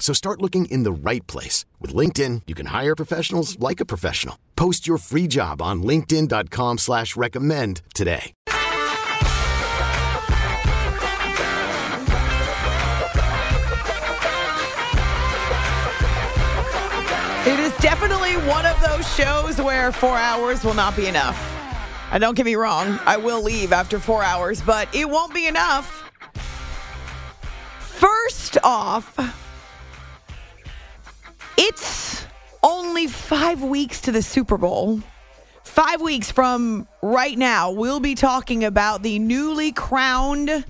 So start looking in the right place. With LinkedIn, you can hire professionals like a professional. Post your free job on linkedin.com/recommend today. It is definitely one of those shows where 4 hours will not be enough. And don't get me wrong, I will leave after 4 hours, but it won't be enough. First off, it's only 5 weeks to the Super Bowl. 5 weeks from right now, we'll be talking about the newly crowned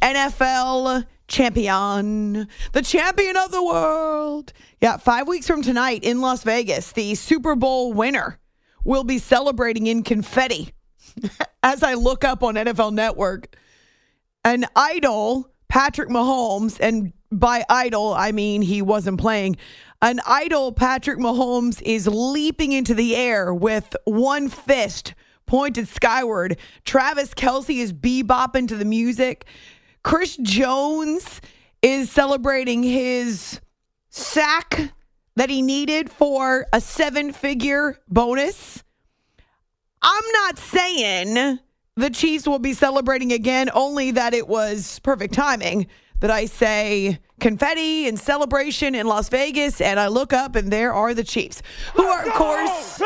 NFL champion, the champion of the world. Yeah, 5 weeks from tonight in Las Vegas, the Super Bowl winner will be celebrating in confetti. As I look up on NFL Network, an idol, Patrick Mahomes, and by idol, I mean he wasn't playing. An idol, Patrick Mahomes, is leaping into the air with one fist pointed skyward. Travis Kelce is bebopping to the music. Chris Jones is celebrating his sack that he needed for a seven-figure bonus. I'm not saying the Chiefs will be celebrating again, only that it was perfect timing that I say confetti and celebration in Las Vegas, and I look up and there are the Chiefs, who are, of course,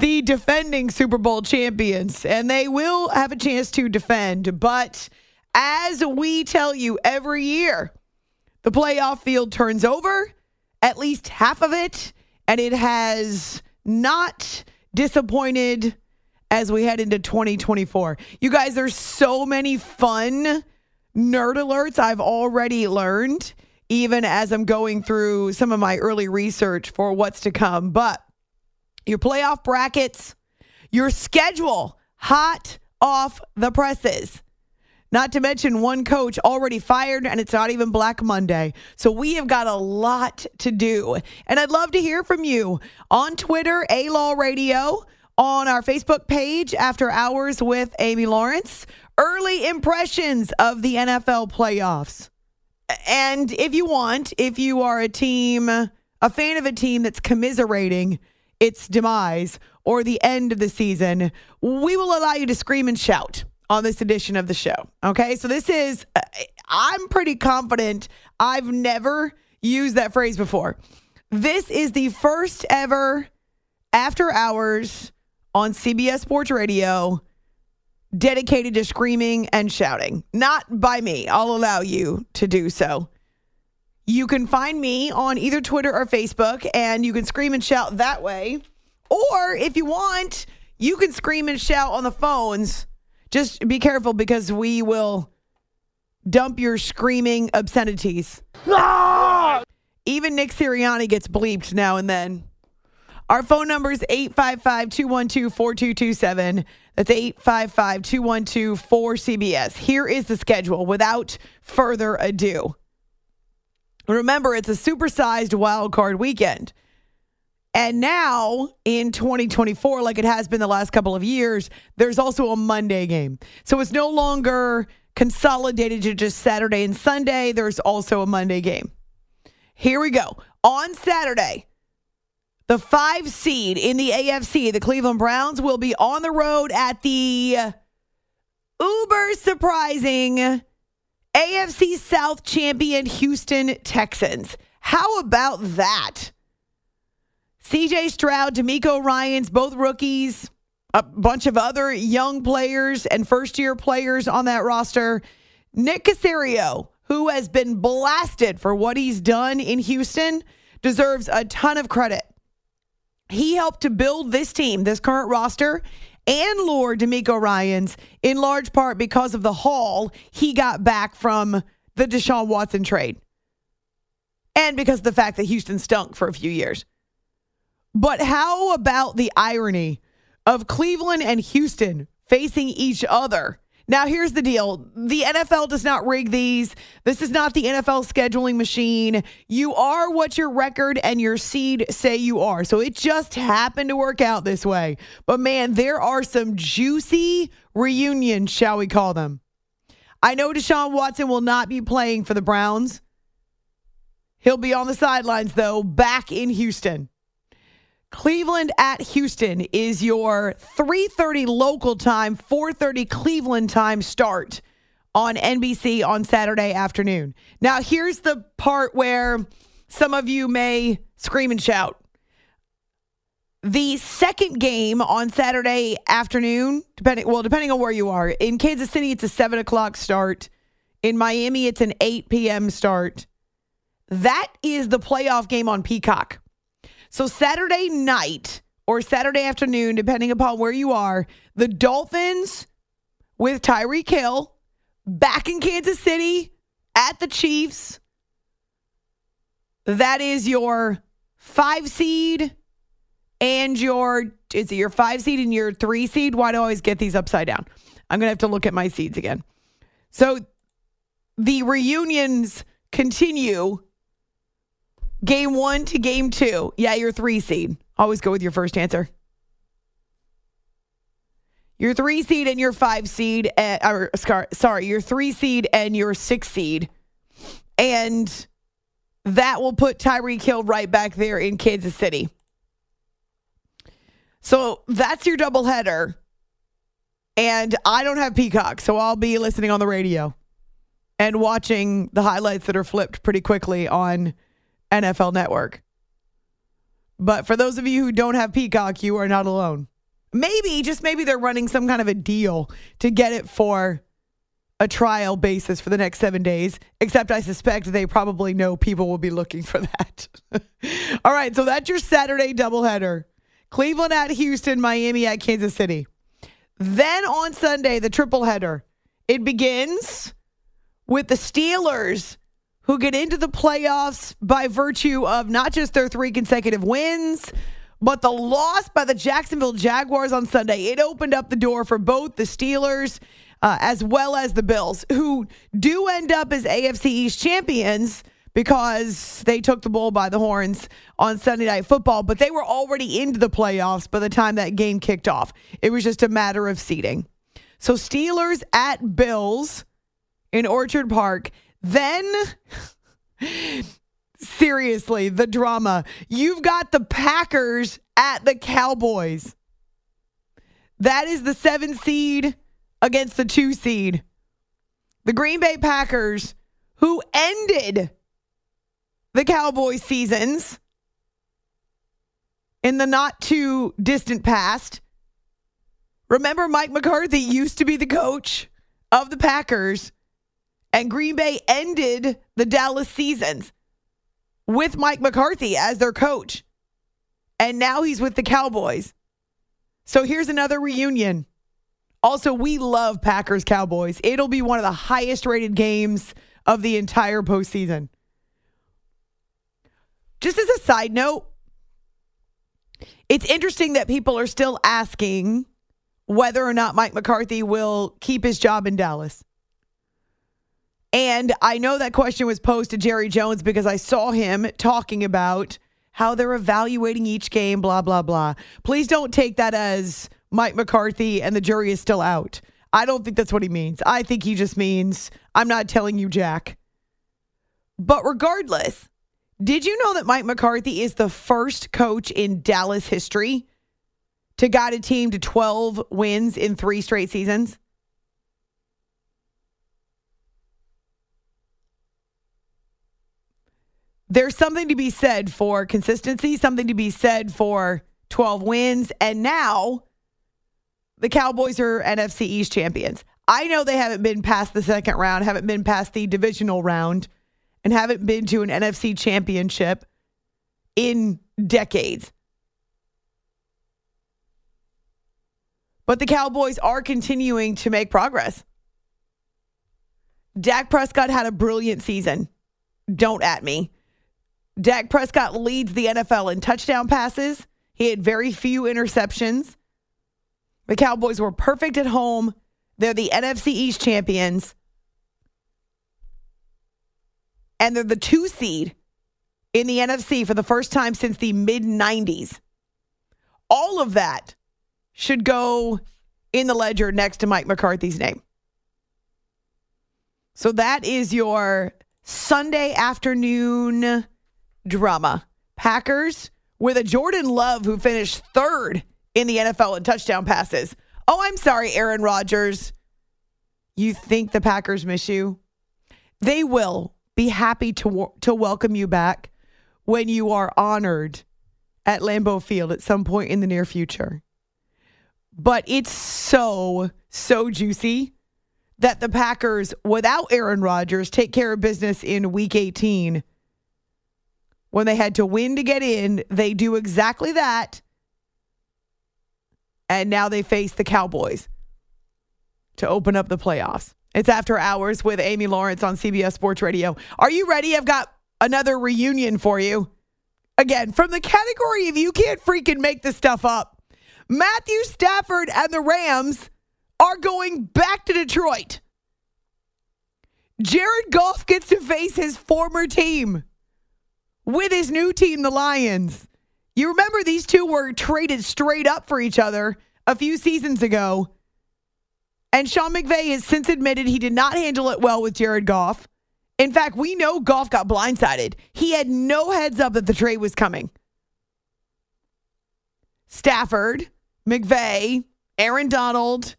the defending Super Bowl champions, and they will have a chance to defend. But as we tell you every year, the playoff field turns over, at least half of it, and it has not disappointed as we head into 2024. You guys, there's so many fun nerd alerts I've already learned, even as I'm going through some of my early research for what's to come. But your playoff brackets, your schedule, hot off the presses. Not to mention one coach already fired, and it's not even Black Monday. So we have got a lot to do. And I'd love to hear from you on Twitter, A-Law Radio, on our Facebook page, After Hours with Amy Lawrence. Early impressions of the NFL playoffs. And if you want, if you are a team, a fan of a team that's commiserating its demise or the end of the season, we will allow you to scream and shout on this edition of the show. Okay, so this is, I'm pretty confident I've never used that phrase before. This is the first ever After Hours on CBS Sports Radio dedicated to screaming and shouting. Not by me. I'll allow you to do so. You can find me on either Twitter or Facebook, and you can scream and shout that way. Or if you want, you can scream and shout on the phones. Just be careful because we will dump your screaming obscenities. Ah! Even Nick Sirianni gets bleeped now and then. Our phone number is 855-212-4227. That's 855-212-4CBS. Here is the schedule without further ado. Remember, it's a supersized wild card weekend. And now in 2024, like it has been the last couple of years, there's also a Monday game. So it's no longer consolidated to just Saturday and Sunday. There's also a Monday game. Here we go. On Saturday, the 5 seed in the AFC, the Cleveland Browns, will be on the road at the uber-surprising AFC South champion Houston Texans. How about that? C.J. Stroud, DeMeco Ryans, both rookies, a bunch of other young players and first-year players on that roster. Nick Caserio, who has been blasted for what he's done in Houston, deserves a ton of credit. He helped to build this team, this current roster, and lure DeMeco Ryans in large part because of the haul he got back from the Deshaun Watson trade and because of the fact that Houston stunk for a few years. But how about the irony of Cleveland and Houston facing each other? Now, here's the deal. The NFL does not rig these. This is not the NFL scheduling machine. You are what your record and your seed say you are. So it just happened to work out this way. But, man, there are some juicy reunions, shall we call them. I know Deshaun Watson will not be playing for the Browns. He'll be on the sidelines, though, back in Houston. Cleveland at Houston is your 3:30 local time, 4:30 Cleveland time start on NBC on Saturday afternoon. Now, here's the part where some of you may scream and shout. The second game on Saturday afternoon, depending on where you are. In Kansas City, it's a 7 o'clock start. In Miami, it's an 8 p.m. start. That is the playoff game on Peacock. So Saturday night or Saturday afternoon, depending upon where you are, the Dolphins with Tyreek Hill back in Kansas City at the Chiefs. That is your 5 seed and your 5 seed and your 3 seed? Why do I always get these upside down? I'm going to have to look at my seeds again. So the reunions continue. Game 1 to game 2. Yeah, your 3 seed. Always go with your first answer. Your 3 seed and your 5 seed. Your 3 seed and your 6 seed. And that will put Tyreek Hill right back there in Kansas City. So that's your doubleheader. And I don't have Peacock, so I'll be listening on the radio and watching the highlights that are flipped pretty quickly on NFL Network. But for those of you who don't have Peacock, you are not alone. Maybe, just maybe they're running some kind of a deal to get it for a trial basis for the next 7 days, except I suspect they probably know people will be looking for that. All right, so that's your Saturday doubleheader. Cleveland at Houston, Miami at Kansas City. Then on Sunday, the triple header. It begins with the Steelers, who get into the playoffs by virtue of not just their 3 consecutive wins, but the loss by the Jacksonville Jaguars on Sunday. It opened up the door for both the Steelers as well as the Bills, who do end up as AFC East champions because they took the bull by the horns on Sunday Night Football, but they were already into the playoffs by the time that game kicked off. It was just a matter of seeding. So Steelers at Bills in Orchard Park. Then, seriously, the drama. You've got the Packers at the Cowboys. That is the 7 seed against the 2 seed. The Green Bay Packers, who ended the Cowboys' seasons in the not too distant past. Remember, Mike McCarthy used to be the coach of the Packers. And Green Bay ended the Dallas seasons with Mike McCarthy as their coach. And now he's with the Cowboys. So here's another reunion. Also, we love Packers-Cowboys. It'll be one of the highest-rated games of the entire postseason. Just as a side note, it's interesting that people are still asking whether or not Mike McCarthy will keep his job in Dallas. And I know that question was posed to Jerry Jones because I saw him talking about how they're evaluating each game, blah, blah, blah. Please don't take that as Mike McCarthy and the jury is still out. I don't think that's what he means. I think he just means, I'm not telling you, Jack. But regardless, did you know that Mike McCarthy is the first coach in Dallas history to guide a team to 12 wins in 3 straight seasons? there's something to be said for consistency, something to be said for 12 wins, and now the Cowboys are NFC East champions. I know they haven't been past the second round, haven't been past the divisional round, and haven't been to an NFC championship in decades. But the Cowboys are continuing to make progress. Dak Prescott had a brilliant season. Don't at me. Dak Prescott leads the NFL in touchdown passes. He had very few interceptions. The Cowboys were perfect at home. They're the NFC East champions. And they're the 2 seed in the NFC for the first time since the mid-90s. All of that should go in the ledger next to Mike McCarthy's name. So that is your Sunday afternoon drama. Packers with a Jordan Love who finished third in the NFL in touchdown passes. Oh, I'm sorry, Aaron Rodgers. You think the Packers miss you? They will be happy to welcome you back when you are honored at Lambeau Field at some point in the near future. But it's so juicy that the Packers, without Aaron Rodgers, take care of business in Week 18. When they had to win to get in, they do exactly that. And now they face the Cowboys to open up the playoffs. It's After Hours with Amy Lawrence on CBS Sports Radio. Are you ready? I've got another reunion for you. Again, from the category of you can't freaking make this stuff up. Matthew Stafford and the Rams are going back to Detroit. Jared Goff gets to face his former team with his new team, the Lions. You remember these two were traded straight up for each other a few seasons ago. And Sean McVay has since admitted he did not handle it well with Jared Goff. In fact, we know Goff got blindsided. He had no heads up that the trade was coming. Stafford, McVay, Aaron Donald,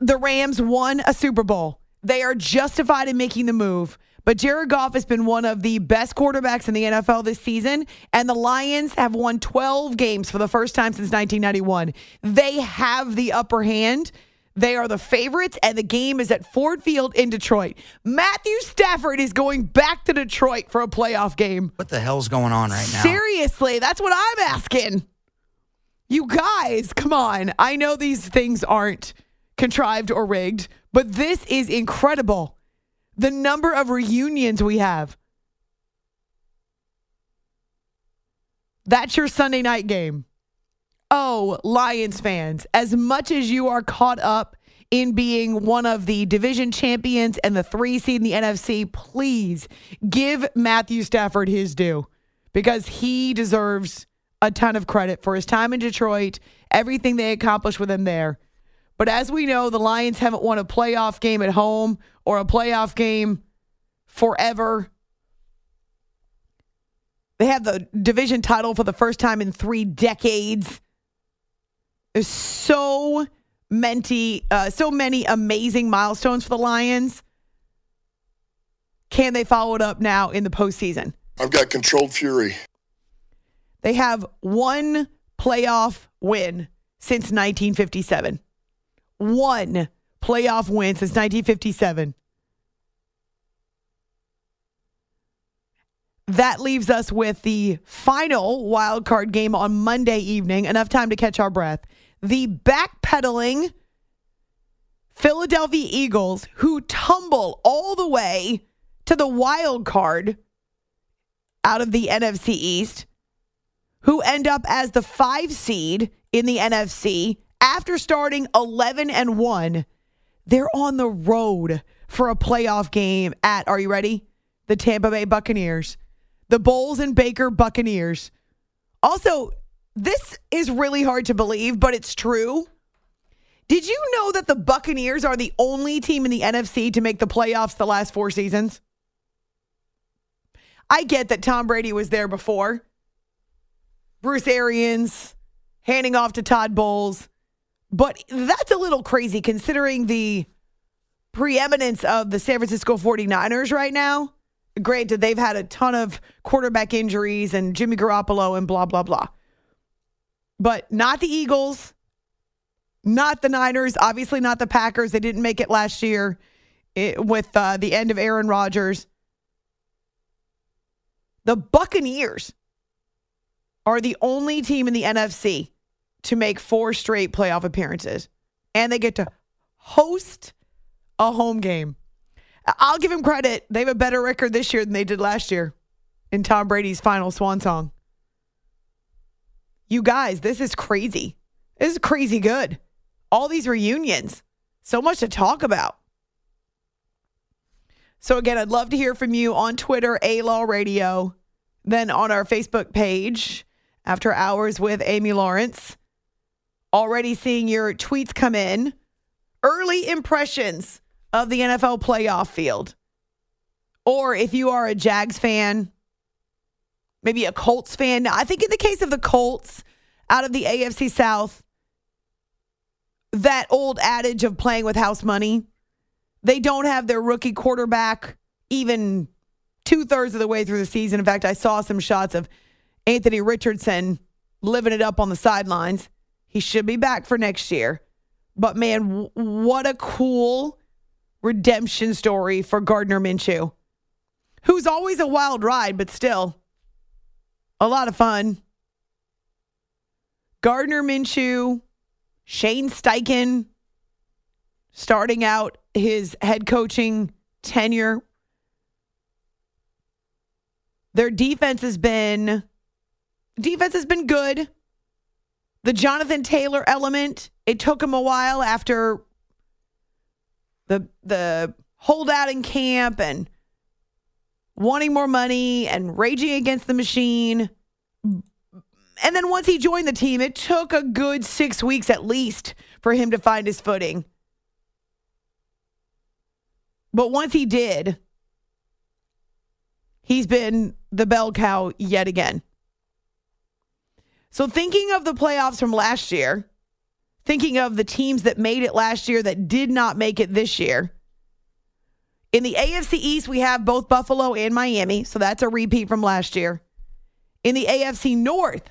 the Rams won a Super Bowl. They are justified in making the move. But Jared Goff has been one of the best quarterbacks in the NFL this season, and the Lions have won 12 games for the first time since 1991. They have the upper hand. They are the favorites, and the game is at Ford Field in Detroit. Matthew Stafford is going back to Detroit for a playoff game. What the hell's going on right now? Seriously, that's what I'm asking. You guys, come on. I know these things aren't contrived or rigged, but this is incredible. The number of reunions we have. That's your Sunday night game. Oh, Lions fans, as much as you are caught up in being one of the division champions and the 3 seed in the NFC, please give Matthew Stafford his due because he deserves a ton of credit for his time in Detroit, everything they accomplished with him there. But as we know, the Lions haven't won a playoff game at home or a playoff game forever. They have the division title for the first time in 3 decades. There's so many amazing milestones for the Lions. Can they follow it up now in the postseason? I've got controlled fury. They have one playoff win since 1957. One playoff win since 1957. That leaves us with the final wild card game on Monday evening. Enough time to catch our breath. The backpedaling Philadelphia Eagles, who tumble all the way to the wild card out of the NFC East, who end up as the 5 seed in the NFC. After starting 11-1, they're on the road for a playoff game at, are you ready? The Tampa Bay Buccaneers. The Bowles and Baker Buccaneers. Also, this is really hard to believe, but it's true. Did you know that the Buccaneers are the only team in the NFC to make the playoffs the last 4 seasons? I get that Tom Brady was there before. Bruce Arians handing off to Todd Bowles. But that's a little crazy considering the preeminence of the San Francisco 49ers right now. Granted, they've had a ton of quarterback injuries and Jimmy Garoppolo and blah, blah, blah. But not the Eagles, not the Niners, obviously not the Packers. They didn't make it last year with the end of Aaron Rodgers. The Buccaneers are the only team in the NFC to make 4 straight playoff appearances. And they get to host a home game. I'll give them credit. They have a better record this year than they did last year in Tom Brady's final swan song. You guys, this is crazy. This is crazy good. All these reunions. So much to talk about. So again, I'd love to hear from you on Twitter, A-Law Radio, then on our Facebook page, After Hours with Amy Lawrence. Already seeing your tweets come in. Early impressions of the NFL playoff field. Or if you are a Jags fan, maybe a Colts fan. I think in the case of the Colts, out of the AFC South, that old adage of playing with house money, they don't have their rookie quarterback even two-thirds of the way through the season. In fact, I saw some shots of Anthony Richardson living it up on the sidelines. He should be back for next year. But, man, what a cool redemption story for Gardner Minshew, who's always a wild ride, but still a lot of fun. Gardner Minshew, Shane Steichen, starting out his head coaching tenure. Their defense has been good. The Jonathan Taylor element, it took him a while after the holdout in camp and wanting more money and raging against the machine. And then once he joined the team, it took a good 6 weeks at least for him to find his footing. But once he did, he's been the bell cow yet again. So thinking of the playoffs from last year, thinking of the teams that made it last year that did not make it this year, in the AFC East, we have both Buffalo and Miami, so that's a repeat from last year. In the AFC North,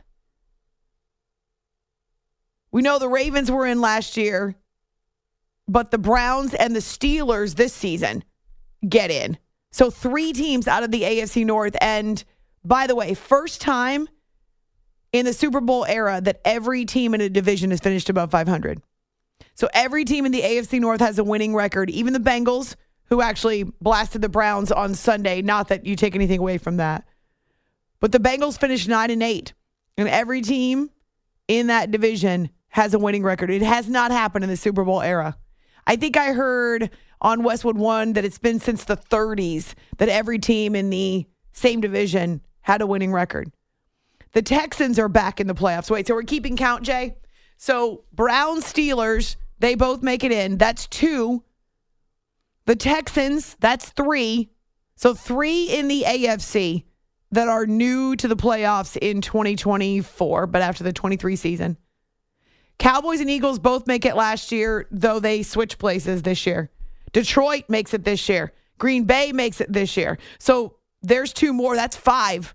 we know the Ravens were in last year, but the Browns and the Steelers this season get in. So 3 teams out of the AFC North. And by the way, first time in the Super Bowl era that every team in a division has finished above 500. So every team in the AFC North has a winning record. Even the Bengals, who actually blasted the Browns on Sunday. Not that you take anything away from that. But the Bengals finished 9-8. And every team in that division has a winning record. It has not happened in the Super Bowl era. I think I heard on Westwood One that it's been since the 30s that every team in the same division had a winning record. The Texans are back in the playoffs. Wait, so we're keeping count, Jay? So Browns, Steelers, they both make it in. That's 2. The Texans, that's 3. So 3 in the AFC that are new to the playoffs in 2024, but after the 23 season. Cowboys and Eagles both make it last year, though they switch places this year. Detroit makes it this year. Green Bay makes it this year. So there's 2 more. That's 5.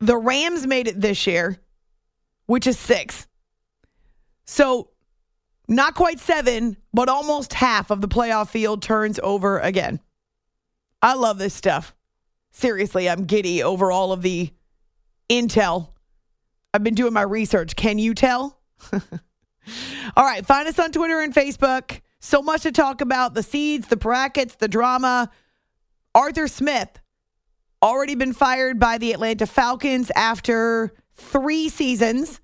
The Rams made it this year, which is 6. So not quite 7, but almost half of the playoff field turns over again. I love this stuff. Seriously, I'm giddy over all of the intel. I've been doing my research. Can you tell? All right. Find us on Twitter and Facebook. So much to talk about. The seeds, the brackets, the drama. Arthur Smith already been fired by the Atlanta Falcons after 3 seasons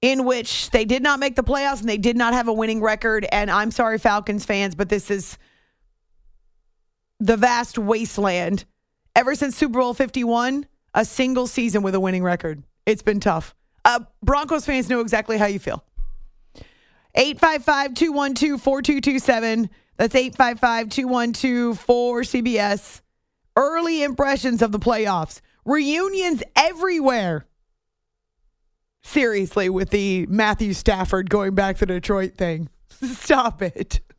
in which they did not make the playoffs and they did not have a winning record. And I'm sorry, Falcons fans, but this is the vast wasteland. Ever since Super Bowl 51, a single season with a winning record. It's been tough. Broncos fans know exactly how you feel. 855-212-4227. That's 855-212-4CBS. Early impressions of the playoffs. Reunions everywhere. Seriously, with the Matthew Stafford going back to Detroit thing. Stop it.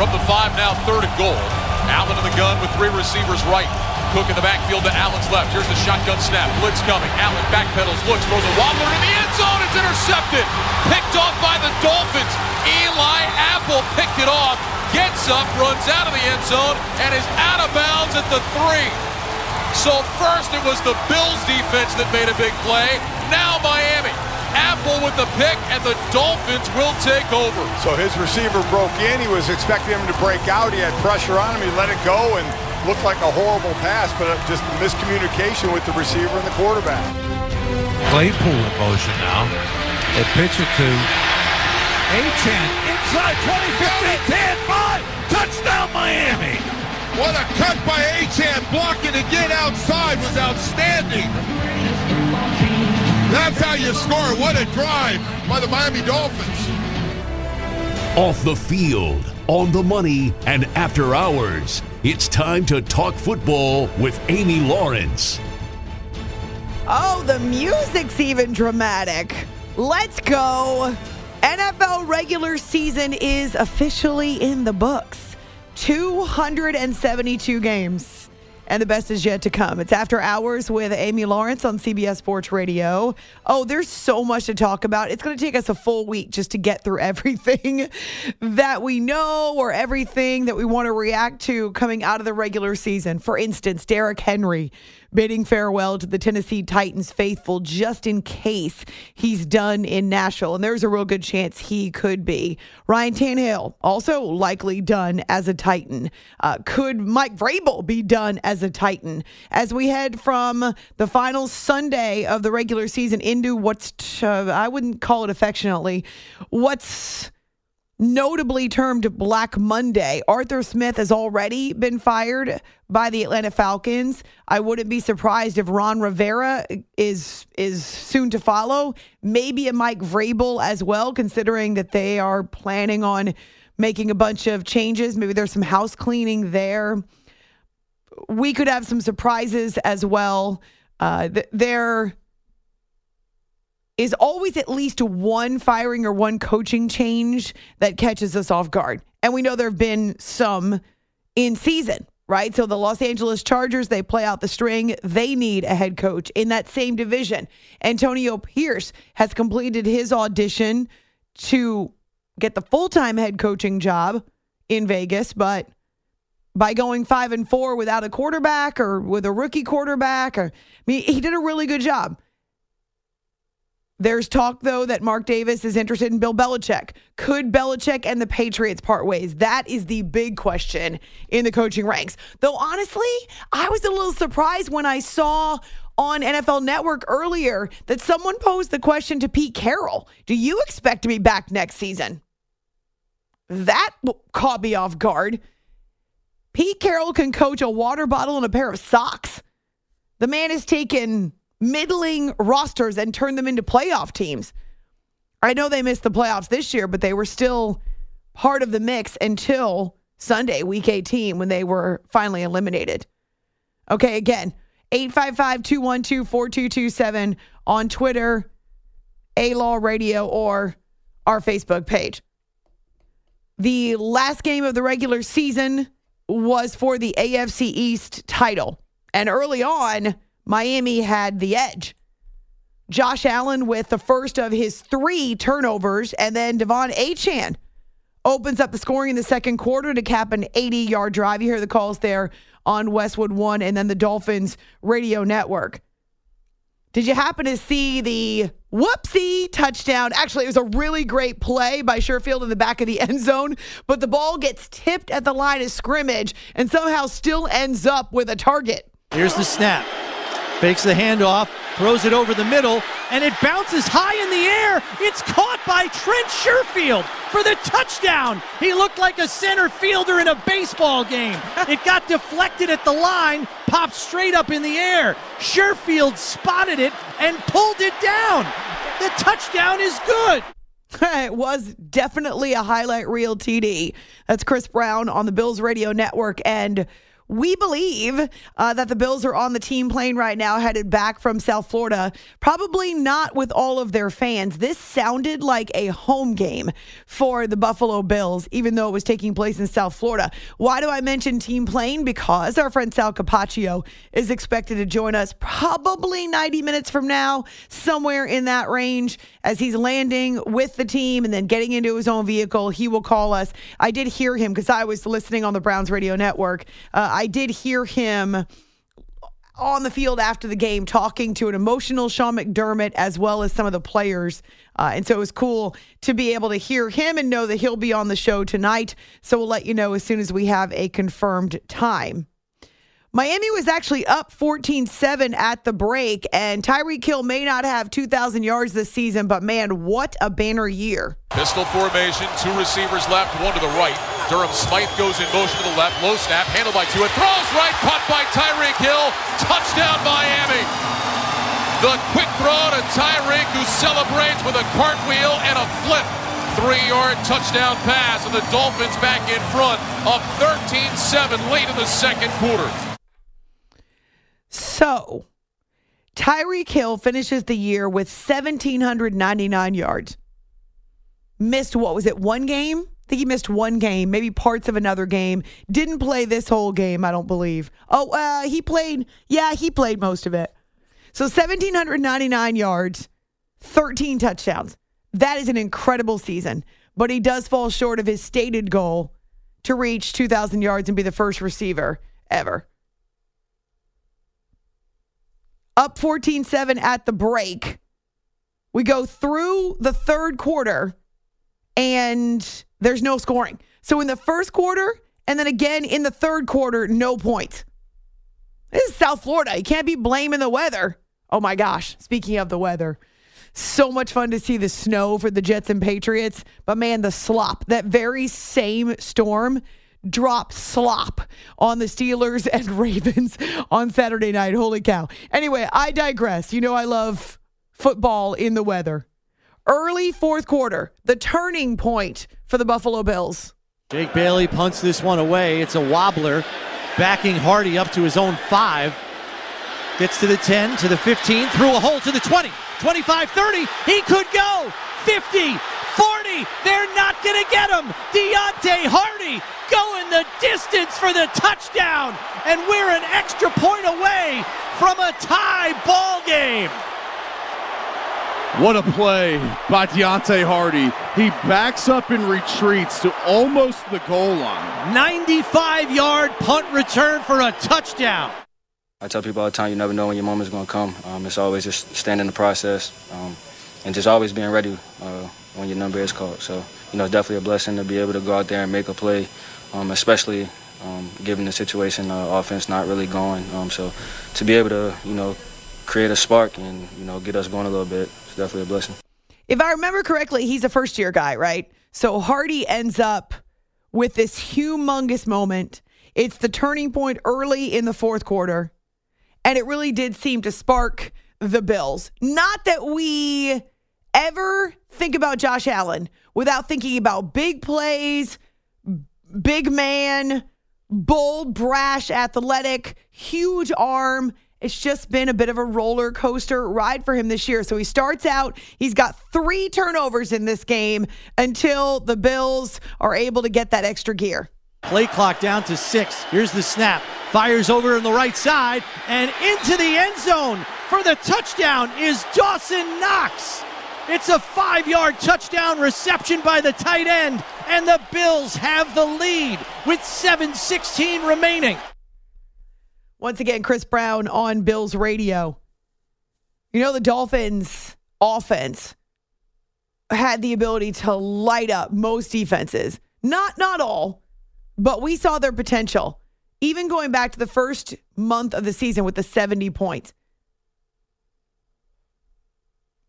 From the five, now third and goal. Allen in the gun with three receivers right. Cook in the backfield to Allen's left. Here's the shotgun snap. Blitz coming. Allen backpedals, looks, throws a wobbler in the end zone. It's intercepted. Picked off by the Dolphins. Eli Apple picked it off. Gets up, runs out of the end zone, and is out of bounds at the 3. So first it was the Bills defense that made a big play. Now Miami. Apple with the pick, and the Dolphins will take over. So his receiver broke in. He was expecting him to break out. He had pressure on him. He let it go and looked like a horrible pass, but just miscommunication with the receiver and the quarterback. Claypool in motion now. They pitch it to Achane. Inside 20, 15, 10, 5. Touchdown, Miami. What a cut by Achane. Blocking again outside was outstanding. That's how you score. What a drive by the Miami Dolphins. Off the field, on the money, and after hours, it's time to talk football with Amy Lawrence. Oh, the music's even dramatic. Let's go. NFL regular season is officially in the books. 272 games. And the best is yet to come. It's After Hours with Amy Lawrence on CBS Sports Radio. Oh, there's so much to talk about. It's going to take us a full week just to get through everything that we know or everything that we want to react to coming out of the regular season. For instance, Derrick Henry bidding farewell to the Tennessee Titans faithful just in case he's done in Nashville. And there's a real good chance he could be. Ryan Tannehill, also likely done as a Titan. Could Mike Vrabel be done as a Titan? As we head from the final Sunday of the regular season into I wouldn't call it affectionately, what's notably termed Black Monday. Arthur Smith has already been fired by the Atlanta Falcons. I wouldn't be surprised if Ron Rivera is soon to follow. Maybe a Mike Vrabel as well, considering that they are planning on making a bunch of changes. Maybe there's some house cleaning there. We could have some surprises as well. There is always at least one firing or one coaching change that catches us off guard. And we know there have been some in season, right? So the Los Angeles Chargers, they play out the string. They need a head coach in that same division. Antonio Pierce has completed his audition to get the full-time head coaching job in Vegas, but by going 5-4 without a quarterback or with a rookie quarterback, he did a really good job. There's talk, though, that Mark Davis is interested in Bill Belichick. Could Belichick and the Patriots part ways? That is the big question in the coaching ranks. Though, honestly, I was a little surprised when I saw on NFL Network earlier that someone posed the question to Pete Carroll. Do you expect to be back next season? That caught me off guard. Pete Carroll can coach a water bottle and a pair of socks. The man has taken middling rosters and turn them into playoff teams. I know they missed the playoffs this year, but they were still part of the mix until Sunday, Week 18, when they were finally eliminated. Okay, again, 855-212-4227 on Twitter, A-Law Radio, or our Facebook page. The last game of the regular season was for the AFC East title. And early on, Miami had the edge. Josh Allen with the first of his three turnovers, and then Devon Achane opens up the scoring in the second quarter to cap an 80-yard drive. You hear the calls there on Westwood One and then the Dolphins radio network. Did you happen to see the whoopsie touchdown? Actually, it was a really great play by Sherfield in the back of the end zone, but the ball gets tipped at the line of scrimmage and somehow still ends up with a target. Here's the snap. Fakes the handoff, throws it over the middle, and it bounces high in the air. It's caught by Trent Sherfield for the touchdown. He looked like a center fielder in a baseball game. It got deflected at the line, popped straight up in the air. Sherfield spotted it and pulled it down. The touchdown is good. It was definitely a highlight reel TD. That's Chris Brown on the Bills Radio Network, and we believe that the Bills are on the team plane right now, headed back from South Florida, probably not with all of their fans. This sounded like a home game for the Buffalo Bills, even though it was taking place in South Florida. Why do I mention team plane? Because our friend Sal Capaccio is expected to join us probably 90 minutes from now, somewhere in that range, as he's landing with the team and then getting into his own vehicle. He will call us. I did hear him because I was listening on the Browns Radio Network. I did hear him on the field after the game talking to an emotional Sean McDermott as well as some of the players. And so it was cool to be able to hear him and know that he'll be on the show tonight. So we'll let you know as soon as we have a confirmed time. Miami was actually up 14-7 at the break, and Tyreek Hill may not have 2,000 yards this season, but man, what a banner year. Pistol formation, two receivers left, one to the right. Durham Smythe goes in motion to the left, low snap, handled by Tua, throws right, caught by Tyreek Hill, touchdown Miami. The quick throw to Tyreek, who celebrates with a cartwheel and a flip. 3-yard touchdown pass, and the Dolphins back in front, up 13-7 late in the second quarter. So, Tyreek Hill finishes the year with 1,799 yards. Missed, what was it, one game? I think he missed one game, maybe parts of another game. Didn't play this whole game, I don't believe. He played most of it. So, 1,799 yards, 13 touchdowns. That is an incredible season. But he does fall short of his stated goal to reach 2,000 yards and be the first receiver ever. Up 14-7 at the break. We go through the third quarter, and there's no scoring. So in the first quarter, and then again in the third quarter, no points. This is South Florida. You can't be blaming the weather. Oh, my gosh. Speaking of the weather, so much fun to see the snow for the Jets and Patriots. But, man, the slop, that very same storm drop slop on the Steelers and Ravens on Saturday night. Holy cow. Anyway, I digress. You know I love football in the weather. Early fourth quarter, the turning point for the Buffalo Bills. Jake Bailey punts this one away. It's a wobbler, backing Harty up to his own 5. Gets to the 10, to the 15, through a hole to the 20, 25, 30. He could go. 50, 40. They're not going to get him. Deontay Harty going the distance for the touchdown, and we're an extra point away from a tie ball game. What a play by Deontay Harty. He backs up and retreats to almost the goal line. 95-yard punt return for a touchdown. I tell people all the time, you never know when your moment's going to come. It's always just stand in the process. and just always being ready when your number is called. So, you know, it's definitely a blessing to be able to go out there and make a play, especially given the situation, offense not really going. So to be able to, you know, create a spark and, you know, get us going a little bit, it's definitely a blessing. If I remember correctly, he's a first-year guy, right? So Harty ends up with this humongous moment. It's the turning point early in the fourth quarter, and it really did seem to spark the Bills. Not that we ever think about Josh Allen without thinking about big plays, big man, bold, brash, athletic, huge arm. It's just been a bit of a roller coaster ride for him this year. So he starts out, he's got 3 turnovers in this game until the Bills are able to get that extra gear. Play clock down to 6. Here's the snap. Fires over on the right side and into the end zone for the touchdown is Dawson Knox. It's a 5-yard touchdown reception by the tight end, and the Bills have the lead with 7:16 remaining. Once again, Chris Brown on Bills Radio. You know, the Dolphins' offense had the ability to light up most defenses. Not all, but we saw their potential, even going back to the first month of the season with the 70 points.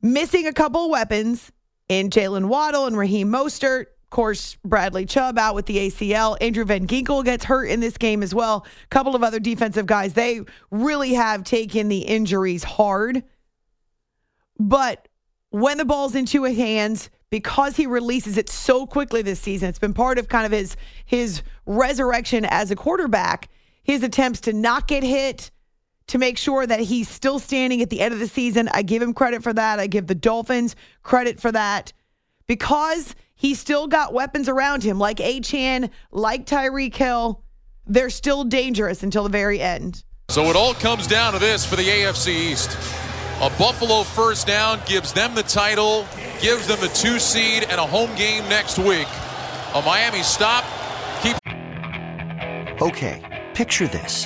Missing a couple weapons in Jalen Waddle and Raheem Mostert. Of course, Bradley Chubb out with the ACL. Andrew Van Ginkel gets hurt in this game as well. A couple of other defensive guys. They really have taken the injuries hard. But when the ball's in Chua's hands, because he releases it so quickly this season, it's been part of kind of his resurrection as a quarterback, his attempts to not get hit, to make sure that he's still standing at the end of the season. I give him credit for that. I give the Dolphins credit for that. Because he still got weapons around him, like Achane, like Tyreek Hill, they're still dangerous until the very end. So it all comes down to this for the AFC East. A Buffalo first down gives them the title, gives them the 2 seed and a home game next week. A Miami stop. Okay, picture this.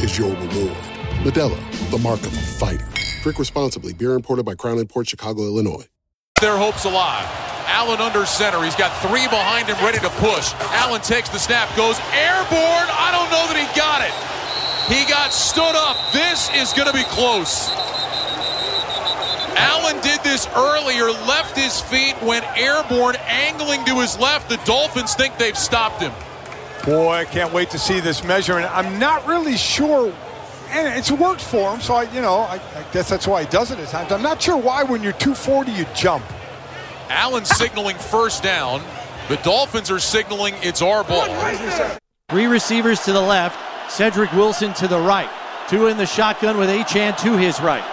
is your reward. Modelo, the mark of a fighter. Drink responsibly. Beer imported by Crown Imports, Chicago, Illinois. Their hopes alive. Allen under center. He's got 3 behind him ready to push. Allen takes the snap, goes airborne. I don't know that he got it. He got stood up. This is going to be close. Allen did this earlier, left his feet, went airborne, angling to his left. The Dolphins think they've stopped him. Boy, I can't wait to see this measure, and I'm not really sure. And it's worked for him, so I guess that's why he does it at times. I'm not sure why when you're 240 you jump. Allen signaling first down. The Dolphins are signaling it's our ball. 3 receivers to the left. Cedric Wilson to the right. Two in the shotgun with Achane to his right.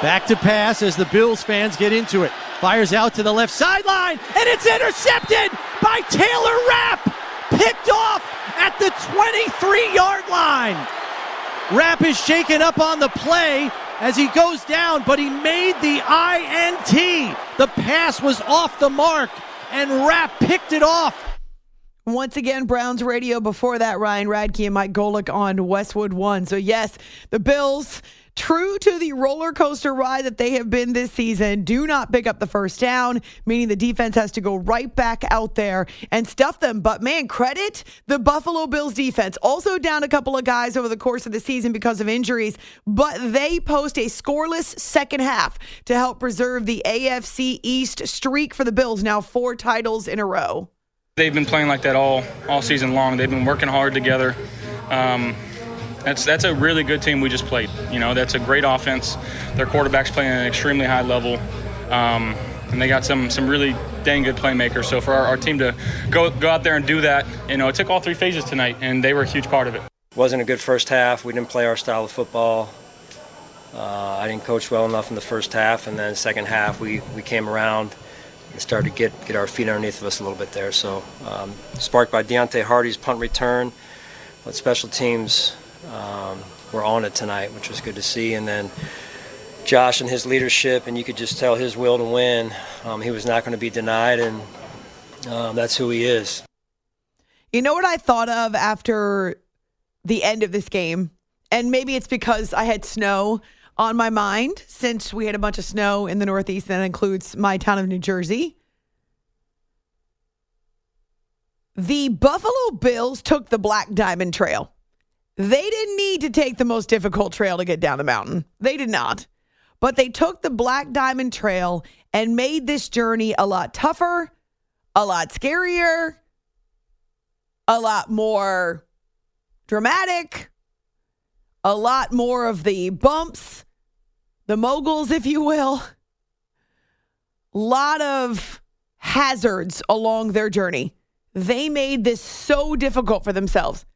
Back to pass as the Bills fans get into it. Fires out to the left sideline, and it's intercepted by Taylor Rapp. Picked off at the 23-yard line. Rapp is shaken up on the play as he goes down, but he made the INT. The pass was off the mark, and Rapp picked it off. Once again, Browns Radio. Before that, Ryan Radke and Mike Golick on Westwood One. So, yes, the Bills, true to the roller coaster ride that they have been this season, do not pick up the first down, meaning the defense has to go right back out there and stuff them. But, man, credit the Buffalo Bills defense. Also down a couple of guys over the course of the season because of injuries, but they post a scoreless second half to help preserve the AFC East streak for the Bills, now 4 titles in a row. They've been playing like that all season long. They've been working hard together. That's a really good team we just played. You know, that's a great offense. Their quarterback's playing at an extremely high level, and they got some really dang good playmakers. So for our team to go out there and do that, you know, it took all 3 phases tonight, and they were a huge part of it. Wasn't a good first half. We didn't play our style of football. I didn't coach well enough in the first half, and then second half we came around and started to get our feet underneath of us a little bit there. So sparked by Deontay Harty's punt return, but special teams were on it tonight, which was good to see. And then Josh and his leadership, and you could just tell his will to win. He was not going to be denied, and that's who he is. You know what I thought of after the end of this game? And maybe it's because I had snow on my mind, since we had a bunch of snow in the Northeast, and that includes my town of New Jersey. The Buffalo Bills took the Black Diamond Trail. They didn't need to take the most difficult trail to get down the mountain. They did not. But they took the Black Diamond Trail and made this journey a lot tougher, a lot scarier, a lot more dramatic, a lot more of the bumps, the moguls, if you will. A lot of hazards along their journey. They made this so difficult for themselves.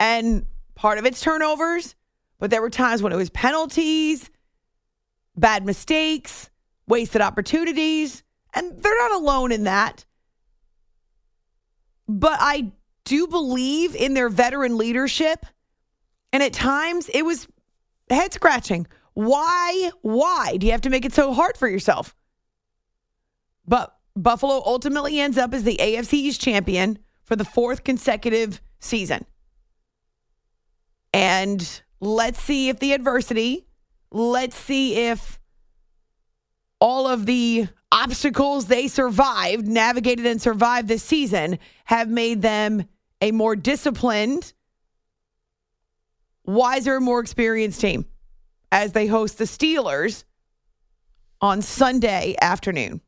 And part of it's turnovers, but there were times when it was penalties, bad mistakes, wasted opportunities, and they're not alone in that. But I do believe in their veteran leadership, and at times it was head-scratching. Why do you have to make it so hard for yourself? But Buffalo ultimately ends up as the AFC East champion for the 4th consecutive season. And let's see if the adversity, let's see if all of the obstacles they navigated and survived this season have made them a more disciplined, wiser, more experienced team as they host the Steelers on Sunday afternoon.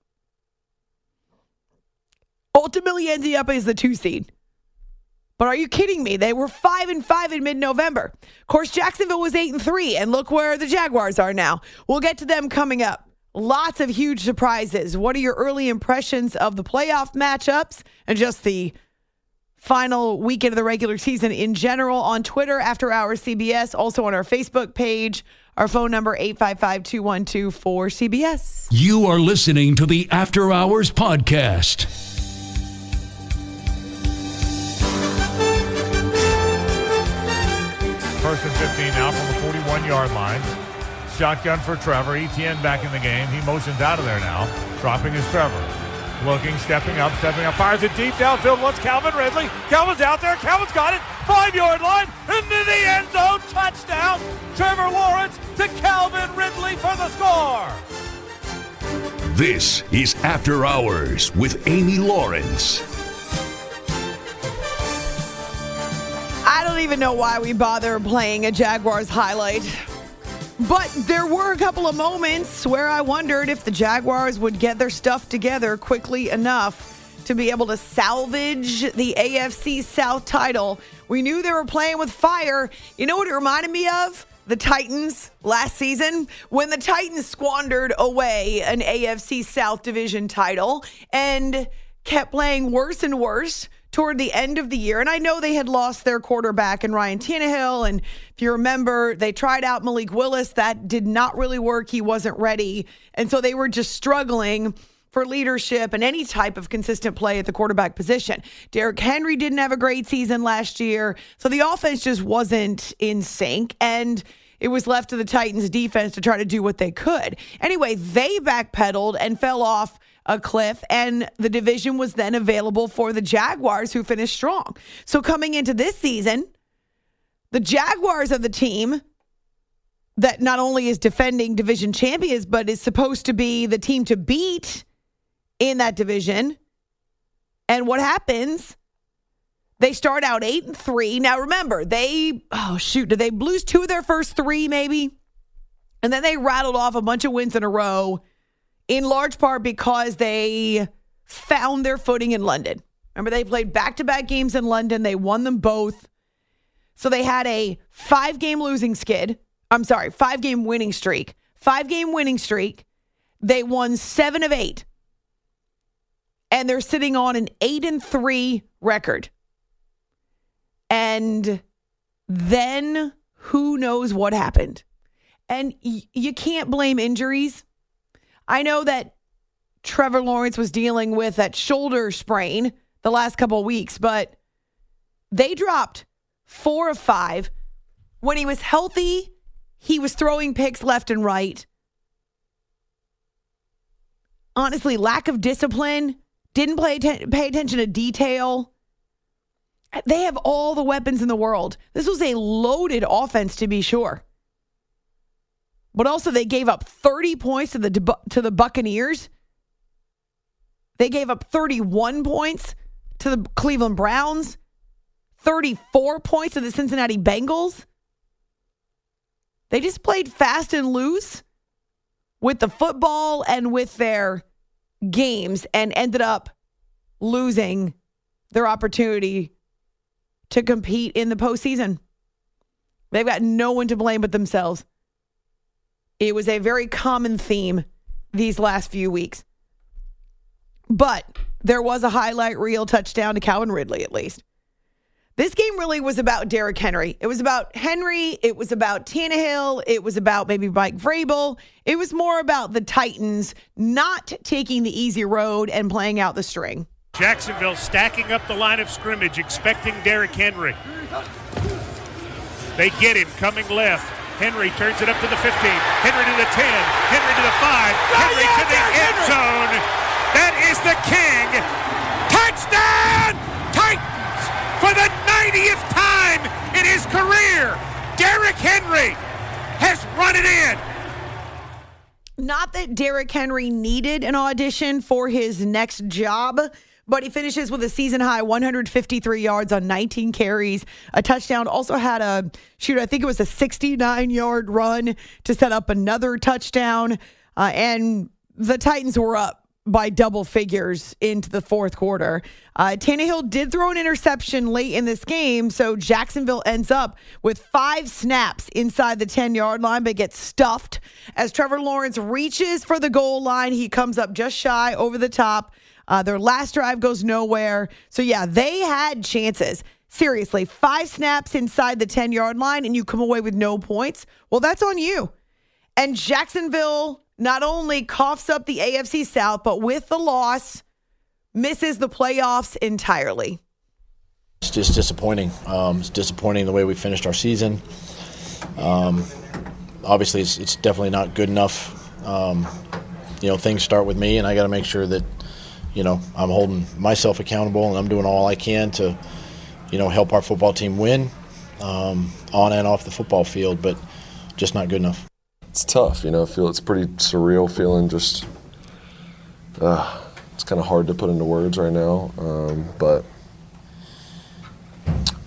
Ultimately ending up as the 2 seed. But are you kidding me? They were 5-5 in mid-November. Of course, Jacksonville was 8-3, and look where the Jaguars are now. We'll get to them coming up. Lots of huge surprises. What are your early impressions of the playoff matchups and just the final weekend of the regular season in general? On Twitter, After Hours CBS, also on our Facebook page. Our phone number, 855-212-4CBS. You are listening to the After Hours podcast. First and 15 now from the 41-yard line. Shotgun for Trevor. Etienne back in the game. He motions out of there now. Dropping is Trevor. Looking, stepping up. Fires it deep downfield. Wants Calvin Ridley. Calvin's out there. Calvin's got it. 5-yard line. Into the end zone. Touchdown. Trevor Lawrence to Calvin Ridley for the score. This is After Hours with Amy Lawrence. I don't even know why we bother playing a Jaguars highlight. But there were a couple of moments where I wondered if the Jaguars would get their stuff together quickly enough to be able to salvage the AFC South title. We knew they were playing with fire. You know what it reminded me of? The Titans last season, when the Titans squandered away an AFC South division title and kept playing worse and worse toward the end of the year. And I know they had lost their quarterback in Ryan Tannehill. And if you remember, they tried out Malik Willis. That did not really work. He wasn't ready. And so they were just struggling for leadership and any type of consistent play at the quarterback position. Derrick Henry didn't have a great season last year. So the offense just wasn't in sync. And it was left to the Titans defense to try to do what they could. Anyway, they backpedaled and fell off a cliff, and the division was then available for the Jaguars, who finished strong. So coming into this season, the Jaguars are the team that not only is defending division champions, but is supposed to be the team to beat in that division. And what happens? They start out 8-3. Now remember, did they lose two of their first three maybe? And then they rattled off a bunch of wins in a row, in large part because they found their footing in London. Remember, they played back-to-back games in London. They won them both. So they had a five-game winning streak. Five-game winning streak. They won 7 of 8. And they're sitting on an 8-3 record. And then who knows what happened. And you can't blame injuries. I know that Trevor Lawrence was dealing with that shoulder sprain the last couple of weeks, but they dropped 4 of 5. When he was healthy, he was throwing picks left and right. Honestly, lack of discipline, didn't pay attention to detail. They have all the weapons in the world. This was a loaded offense, to be sure. But also, they gave up 30 points to the Buccaneers. They gave up 31 points to the Cleveland Browns, 34 points to the Cincinnati Bengals. They just played fast and loose with the football and with their games and ended up losing their opportunity to compete in the postseason. They've got no one to blame but themselves. It was a very common theme these last few weeks. But there was a highlight reel touchdown to Calvin Ridley, at least. This game really was about Derrick Henry. It was about Henry. It was about Tannehill. It was about maybe Mike Vrabel. It was more about the Titans not taking the easy road and playing out the string. Jacksonville stacking up the line of scrimmage, expecting Derrick Henry. They get him coming left. Henry turns it up to the 15. Henry to the 10. Henry to the 5. Henry to the end zone. That is the king. Touchdown, Titans, for the 90th time in his career. Derrick Henry has run it in. Not that Derrick Henry needed an audition for his next job, but he finishes with a season-high 153 yards on 19 carries. A touchdown. Also had a 69-yard run to set up another touchdown. And the Titans were up by double figures into the fourth quarter. Tannehill did throw an interception late in this game, so Jacksonville ends up with 5 snaps inside the 10-yard line, but gets stuffed. As Trevor Lawrence reaches for the goal line, he comes up just shy over the top. Their last drive goes nowhere. So, yeah, they had chances. Seriously, 5 snaps inside the 10-yard line and you come away with no points? Well, that's on you. And Jacksonville not only coughs up the AFC South, but with the loss, misses the playoffs entirely. It's just disappointing. It's disappointing the way we finished our season. Obviously, it's definitely not good enough. Things start with me, and I got to make sure that I'm holding myself accountable, and I'm doing all I can to, help our football team win on and off the football field, but just not good enough. It's tough, it's a pretty surreal feeling, just it's kind of hard to put into words right now, but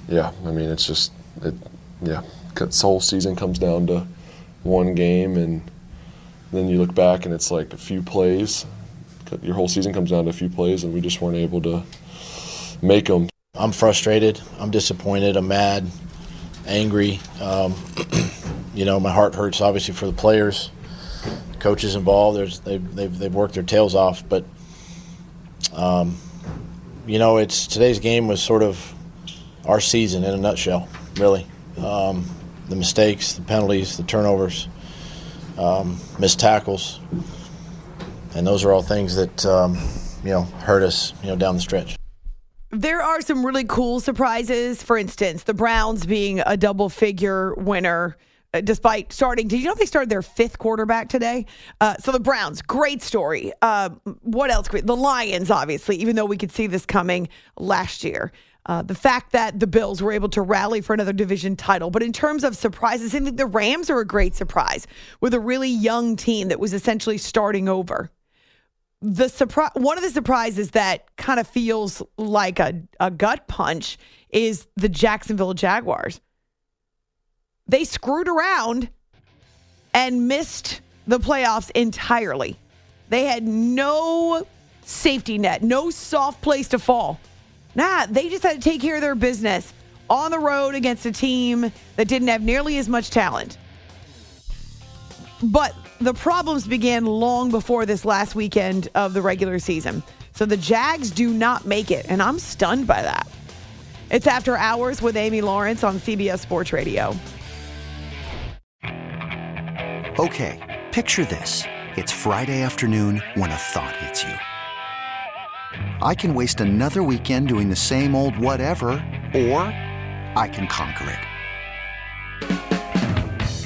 yeah, it's just, this whole season comes down to one game, and then you look back and it's like a few plays. Your whole season comes down to a few plays, and we just weren't able to make them. I'm frustrated. I'm disappointed. I'm mad, angry. My heart hurts, obviously, for the players, coaches involved. They've worked their tails off, but you know, it's today's game was sort of our season in a nutshell, really. The mistakes, the penalties, the turnovers, missed tackles, and those are all things that hurt us, down the stretch. There are some really cool surprises. For instance, the Browns being a double-figure winner despite starting. Did you know they started their fifth quarterback today? So the Browns, great story. What else? The Lions, obviously, even though we could see this coming last year. The fact that the Bills were able to rally for another division title. But in terms of surprises, I think the Rams are a great surprise with a really young team that was essentially starting over. One of the surprises that kind of feels like a gut punch is the Jacksonville Jaguars. They screwed around and missed the playoffs entirely. They had no safety net, no soft place to fall. Nah, they just had to take care of their business on the road against a team that didn't have nearly as much talent. But the problems began long before this last weekend of the regular season. So the Jags do not make it, and I'm stunned by that. It's After Hours with Amy Lawrence on CBS Sports Radio. Okay, picture this. It's Friday afternoon when a thought hits you. I can waste another weekend doing the same old whatever, or I can conquer it.